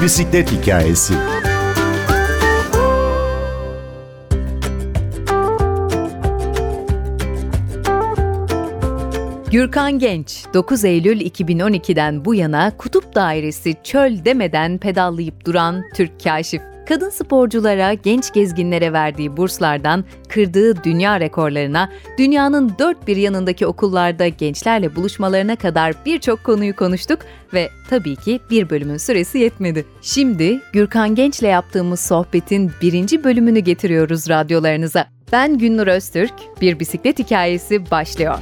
Bir Bisiklet Hikayesi. Gürkan Genç, 9 Eylül 2012'den bu yana kutup dairesi çöl demeden pedallayıp duran Türk kaşif. Kadın sporculara, genç gezginlere verdiği burslardan kırdığı dünya rekorlarına, dünyanın dört bir yanındaki okullarda gençlerle buluşmalarına kadar birçok konuyu konuştuk ve tabii ki bir bölümün süresi yetmedi. Şimdi Gürkan Genç'le yaptığımız sohbetin birinci bölümünü getiriyoruz radyolarınıza. Ben Gülnur Öztürk, Bir Bisiklet Hikayesi başlıyor.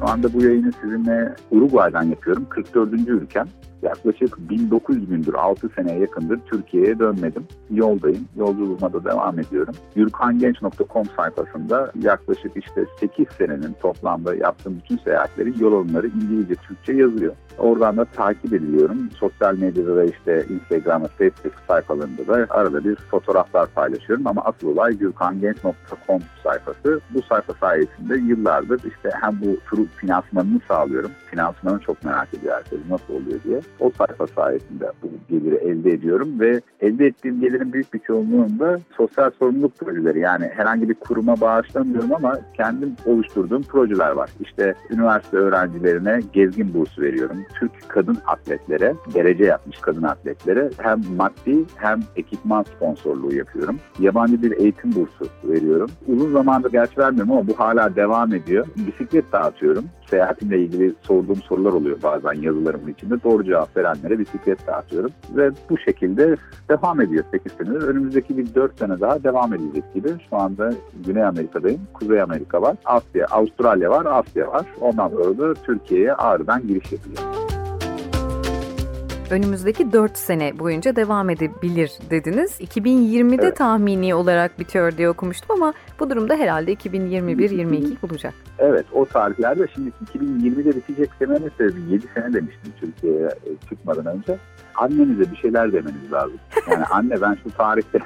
Şu anda bu yayını sizinle Uruguay'dan yapıyorum. 44. ülkem. Yaklaşık 1900 gündür, 6 seneye yakındır Türkiye'ye dönmedim. Yoldayım, yolculuğuma da devam ediyorum. GürkanGenç.com sayfasında yaklaşık 8 senenin toplamda yaptığım bütün seyahatleri, yol alımları İngilizce, Türkçe yazıyor. Oradan da takip ediliyorum. Sosyal medyada da Instagram'a, Facebook sayfalarında da arada bir fotoğraflar paylaşıyorum. Ama asıl olay GürkanGenç.com sayfası. Bu sayfa sayesinde yıllardır hem bu turu finansmanını sağlıyorum. Finansmanı çok merak ediyor herkes, nasıl oluyor diye. O sayfa sayesinde bu geliri elde ediyorum ve elde ettiğim gelirin büyük bir çoğunluğunda sosyal sorumluluk projeleri, yani herhangi bir kuruma bağışlamıyorum ama kendim oluşturduğum projeler var. Üniversite öğrencilerine gezgin bursu veriyorum. Türk kadın atletlere, derece yapmış kadın atletlere hem maddi hem ekipman sponsorluğu yapıyorum. Yabancı bir eğitim bursu veriyorum. Uzun zamandır gerçi vermiyorum ama bu hala devam ediyor. Bisiklet dağıtıyorum. Seyahatimle ilgili sorduğum sorular oluyor bazen yazılarımın içinde. Doğru cevap verenlere bisiklet dağıtıyorum. Ve bu şekilde devam ediyor 8 senedir. Önümüzdeki bir 4 sene daha devam edecek gibi. Şu anda Güney Amerika'dayım. Kuzey Amerika var. Asya, Avustralya var. Asya var. Ondan sonra da Türkiye'ye ağrıdan giriş yapacağım. Önümüzdeki 4 sene boyunca devam edebilir dediniz. 2020'de evet, tahmini olarak bitiyor diye okumuştum ama bu durumda herhalde 2021-22 bulacak. Evet, o tarihlerde. Şimdi 2020'de bitecek senenin sebebi 7 sene demiştim Türkiye'ye çıkmadan önce. Annenize bir şeyler demeniz lazım. Yani anne, ben şu tarihte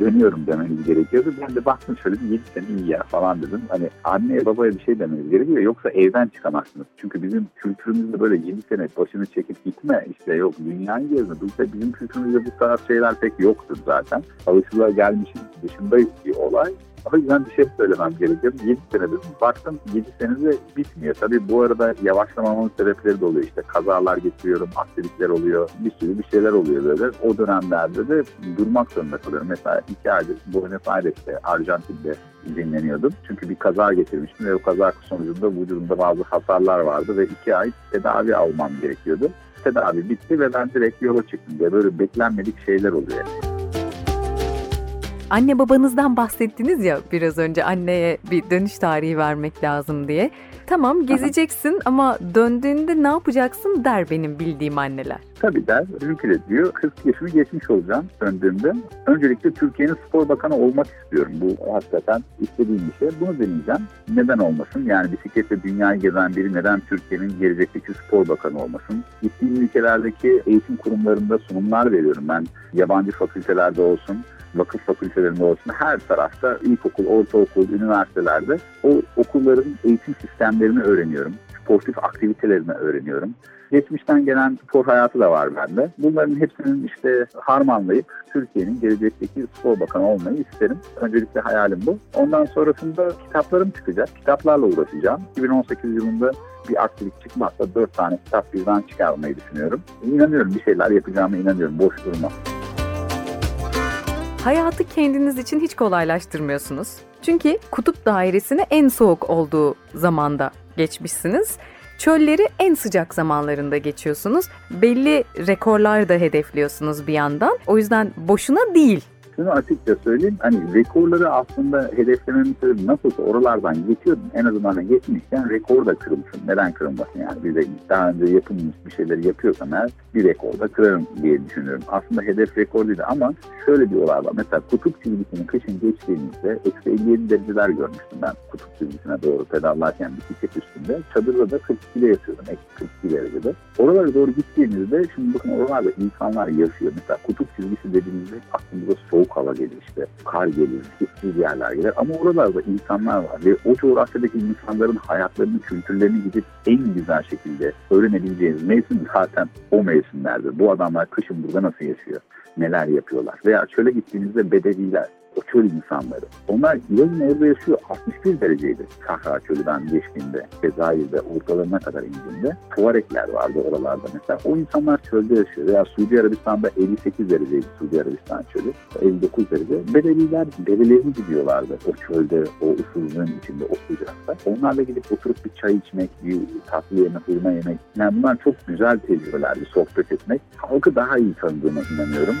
dönüyorum demeniz gerekiyordu. Ben de baktım şöyle 7 sene iyi ya falan dedim. Anneye babaya bir şey demeniz gerekiyor. Yoksa evden çıkamazsınız. Çünkü bizim kültürümüzde böyle 7 sene başını çekip gitme. Yok dünyayı gezme. Bizim kültürümüzde bu tarz şeyler pek yoktur zaten. Alışılığa gelmişiz, dışındayız bir olay. O yüzden bir şey söylemem gerekiyor. 7 senedir baktım, 7 senede bitmiyor. Tabii bu arada yavaşlamamın sebepleri de oluyor. Kazalar getiriyorum, aksilikler oluyor, bir sürü bir şeyler oluyor böyle. O dönemlerde de durmak zorunda kalıyorum. Mesela 2 aydır Buenos Aires'te, Arjantin'de dinleniyordum. Çünkü bir kaza getirmiştim ve o kaza sonucunda vücudumda bazı hasarlar vardı ve 2 ay tedavi almam gerekiyordu. Tedavi bitti ve ben direkt yola çıktım diye böyle beklenmedik şeyler oluyor. Anne babanızdan bahsettiniz ya biraz önce, anneye bir dönüş tarihi vermek lazım diye. Tamam, gezeceksin ama döndüğünde ne yapacaksın der benim bildiğim anneler. Tabii der. Mümkün ediyor. 40 yaşımı geçmiş olacağım döndüğümde. Öncelikle Türkiye'nin spor bakanı olmak istiyorum. Bu hakikaten istediğim bir şey. Bunu deneyeceğim. Neden olmasın? Yani bisikletle dünyayı gezen biri neden Türkiye'nin gelecekteki spor bakanı olmasın? Gittiğim ülkelerdeki eğitim kurumlarında sunumlar veriyorum ben. Yabancı fakültelerde olsun, vakıf fakültelerinde olsun, her tarafta ilkokul, ortaokul, üniversitelerde o okulların eğitim sistemlerini öğreniyorum. Sportif aktivitelerini öğreniyorum. Geçmişten gelen spor hayatı da var bende. Bunların hepsinin harmanlayıp Türkiye'nin gelecekteki spor bakanı olmayı isterim. Öncelikle hayalim bu. Ondan sonrasında kitaplarım çıkacak. Kitaplarla uğraşacağım. 2018 yılında bir aktivite çıkmazsa 4 tane kitap birden çıkarmayı düşünüyorum. İnanıyorum, bir şeyler yapacağıma inanıyorum. Boş durma. Hayatı kendiniz için hiç kolaylaştırmıyorsunuz. Çünkü kutup dairesine en soğuk olduğu zamanda geçmişsiniz. Çölleri en sıcak zamanlarında geçiyorsunuz. Belli rekorlar da hedefliyorsunuz bir yandan. O yüzden boşuna değil. Şunu açıkça söyleyeyim, rekorları aslında hedeflememin sebebi nasılsa oralardan geçiyordum. En azından geçmişken rekor da kırılmışım. Neden kırılmasın yani? Bir de daha önce yapılmış bir şeyleri yapıyorsam eğer bir rekor da kırarım diye düşünüyorum. Aslında hedef rekor değil ama şöyle bir olay var. Mesela kutup çizgisini kışın geçtiğimizde eksi 57 dereceler görmüştüm ben kutup çizgisine doğru pedallarken bisiklet üstünde. Çadırda da 42'de yatıyordum, eksi 42 derecede. Oralara doğru gittiğimizde şimdi bakın oralarda insanlar yaşıyor. Mesela kutup çizgisi dediğimizde aklımıza soğuk soğuk hava gelir, işte kar gelir, ıssız yerler gelir ama oralarda insanlar var ve o coğrafyadaki insanların hayatlarını, kültürlerini gidip en güzel şekilde öğrenebileceğiniz mevsim zaten o mevsimlerde. Bu adamlar kışın burada nasıl yaşıyor, neler yapıyorlar veya çöle gittiğinizde bedeviler, o çöl insanları. Onlar yazın orada yaşıyor. 61 dereceydi Sahra çölüden geçtiğinde, Cezayir'de ortalarına kadar indiğinde. Tuarekler vardı oralarda mesela. O insanlar çölde yaşıyor. Veya Suudi Arabistan'da 58 dereceydi Suudi Arabistan çölü. 59 derece. Bedeviler develerini gidiyorlardı. O çölde, o ıssızlığın içinde, o sıcakta. Onlarla gidip oturup bir çay içmek, bir tatlı yemek, hurma yemek. Yani bunlar çok güzel tecrübelerdi, sohbet etmek. Halkı daha iyi tanıdığına inanıyorum.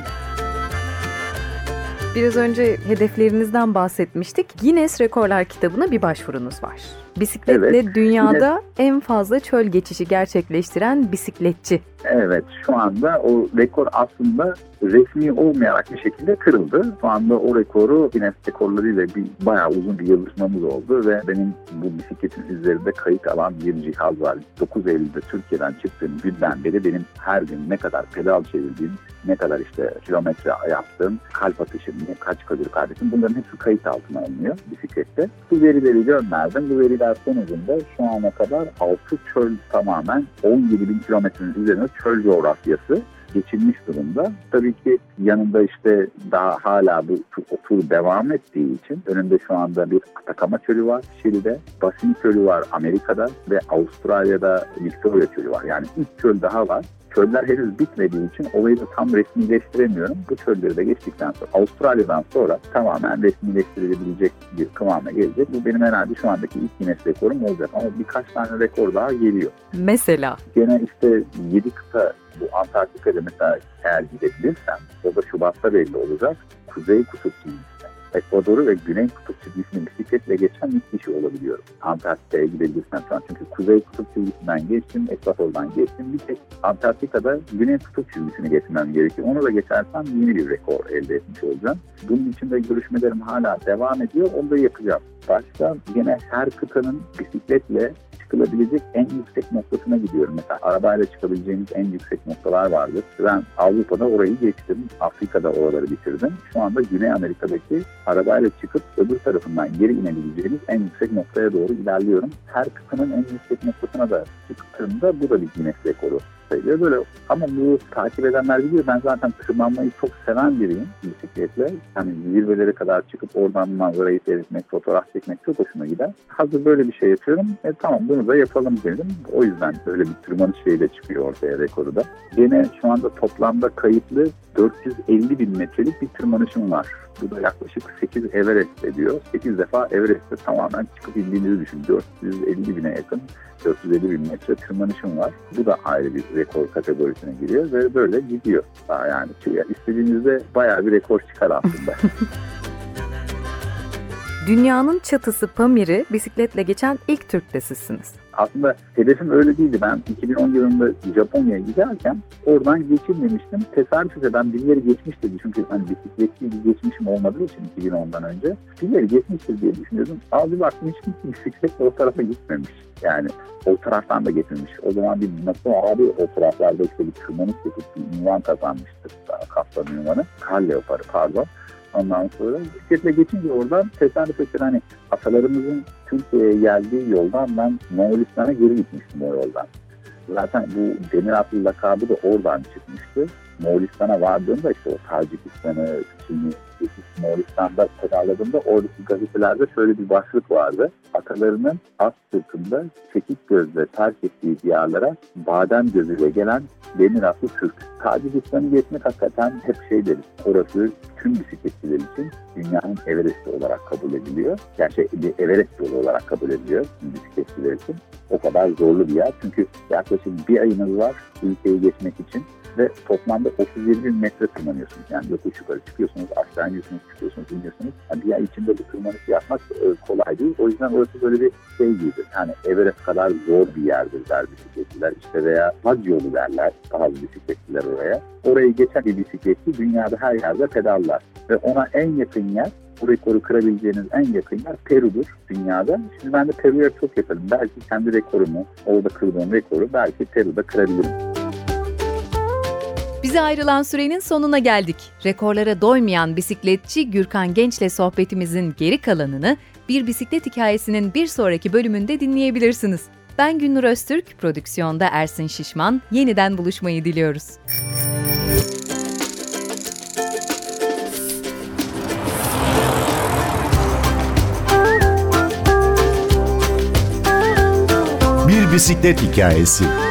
Biraz önce hedeflerinizden bahsetmiştik. Guinness Rekorlar Kitabı'na bir başvurunuz var. Bisikletle dünyada en fazla çöl geçişi gerçekleştiren bisikletçi. Evet, şu anda o rekor aslında resmi olmayarak bir şekilde kırıldı. Şu anda o rekoru Guinness rekorlarıyla bayağı uzun bir yarışmamız oldu ve benim bu bisikletin üzerinde kayıt alan bir cihaz var. 9 Eylül'de Türkiye'den çıktığım günden beri benim her gün ne kadar pedal çevirdiğim, ne kadar işte kilometre yaptığım, kalp atışım, kaç kalori kaybettim, bunların hepsi kayıt altına alınıyor bisiklette. Bu verileri gönderdim. Bu veriler sonucunda şu ana kadar 6 çöl, tamamen 17.000 kilometrenin üzerinde çöl coğrafyası geçilmiş durumda. Tabii ki yanında işte daha hala bu tur devam ettiği için önünde şu anda bir Atakama çölü var Şili'de, Basin çölü var Amerika'da ve Avustralya'da Victoria çölü var. Yani 3 çöl daha var. Çöller henüz bitmediği için olayı da tam resmileştiremiyorum. Bu çölleri de geçtikten sonra, Avustralya'dan sonra tamamen resmileştirilebilecek bir kıvama gelecek. Bu benim herhalde şu andaki ilk Guinness rekorum olacak ama birkaç tane rekor daha geliyor. Mesela? Gene işte 7 kıta, bu Antarktika'da mesela eğer gidebilirsem, o da Şubat'ta belli olacak, Kuzey Kutup çizgisine, Ekvador'u ve Güney Kutup çizgisini bisikletle geçen ilk kişi olabiliyorum. Antarktika'ya gidebilirsem şu an. Çünkü Kuzey Kutup çizgisinden geçtim, Ekvador'dan geçtim. Bir tek Antarktika'da Güney Kutup çizgisini geçmem gerekiyor. Onu da geçersem yeni bir rekor elde etmiş olacağım. Bunun için de görüşmelerim hala devam ediyor. Onu da yapacağım. Başta yine her kıtanın bisikletle çıkılabilecek en yüksek noktasına gidiyorum. Mesela arabayla çıkabileceğimiz en yüksek noktalar vardır. Ben Avrupa'da orayı geçtim. Afrika'da oraları bitirdim. Şu anda Güney Amerika'daki arabayla çıkıp öbür tarafından geri inebileceğimiz en yüksek noktaya doğru ilerliyorum. Her kıtanın en yüksek noktasına da çıktığımda bu da bir Guinness rekoru sayılıyor. Böyle. Ama bu takip edenler biliyor. Ben zaten tırmanmayı çok seven biriyim bisikletle. Yani zirvelere kadar çıkıp oradan manzarayı seyretmek, fotoğraf çekmek çok hoşuma gider. Hazır böyle bir şey yapıyorum. Tamam, bunu da yapalım dedim. O yüzden böyle bir tırmanış şeyle çıkıyor ortaya rekoru da. Yine şu anda toplamda kayıtlı 450.000 metrelik bir tırmanışım var. Bu da yaklaşık 8 Everest ediyor. 8 defa Everest'te tamamen çıkıp indiğinizi düşün. 450.000'e yakın, 450.000 metre tırmanışım var. Bu da ayrı bir rekor kategorisine giriyor ve böyle gidiyor. Daha yani istediğinizde bayağı bir rekor çıkar aslında. Dünyanın çatısı Pamir'i bisikletle geçen ilk Türk'te sizsiniz. Aslında hedefim öyle değildi. Ben 2010 yılında Japonya'ya giderken oradan geçilmemiştim. Tesadüfen birileri geçmişti. Çünkü hani bisikletli bir geçmişim olmadığı için 2010'dan önce. Birileri geçmiştir diye düşünüyordum. Abi baktım hiç bisikletle o tarafa gitmemiş. Yani o taraftan da geçilmiş. O zaman bir nasıl abi o taraflarda işte bir tırmanış yapıp bir ünvan kazanmıştır. Kaptan ünvanı. Kar leoparı pardon. Ondan sonra bisikletle geçince oradan tesadüfen hani atalarımızın Türkiye'ye geldiği yoldan ben Moğolistan'a geri gitmiştim o yoldan. Zaten bu demir atlı lakabı da oradan çıkmıştı. Moğolistan'a vardığımda işte o Tacikistan'ı, Çin'i, Moğolistan'da karaladığımda oradaki gazetelerde şöyle bir başlık vardı. Atalarının at sırtında çekik gözle terk ettiği diyarlara badem gözüyle gelen demir atlı Türk. Tacikistan'ı geçmek hakikaten hep şey deriz. Orası tüm bisikletçiler için dünyanın Everest'i olarak kabul ediliyor. Gerçi Everest yolu olarak kabul ediliyor bisikletçiler için. O kadar zorlu bir yer. Çünkü yaklaşık bir ayınız var ülkeyi geçmek için. Ve toplamda 37.000 metre tırmanıyorsunuz. Yani yokuş yukarı çıkıyorsunuz, aşağı iniyorsunuz, çıkıyorsunuz, iniyorsunuz. Yani bir ay içinde bu tırmanışı yapmak kolay değil. O yüzden orası böyle bir şey gibidir. Yani Everest kadar zor bir yerdir der bisikletçiler. İşte veya haz yolu derler bazı bisikletçiler oraya. Orayı geçen bir bisikletçi dünyada her yerde pedallar. Ve ona en yakın yer, bu rekoru kırabileceğiniz en yakın yer Peru'dur dünyada. Şimdi ben de Peru'ya çok yakınım. Belki kendi rekorumu, orada kırdığım rekoru belki Peru'da kırabilirim. Bize ayrılan sürenin sonuna geldik. Rekorlara doymayan bisikletçi Gürkan Genç'le sohbetimizin geri kalanını Bir Bisiklet Hikayesi'nin bir sonraki bölümünde dinleyebilirsiniz. Ben Gülnur Öztürk, prodüksiyonda Ersin Şişman. Yeniden buluşmayı diliyoruz. Bir Bisiklet Hikayesi.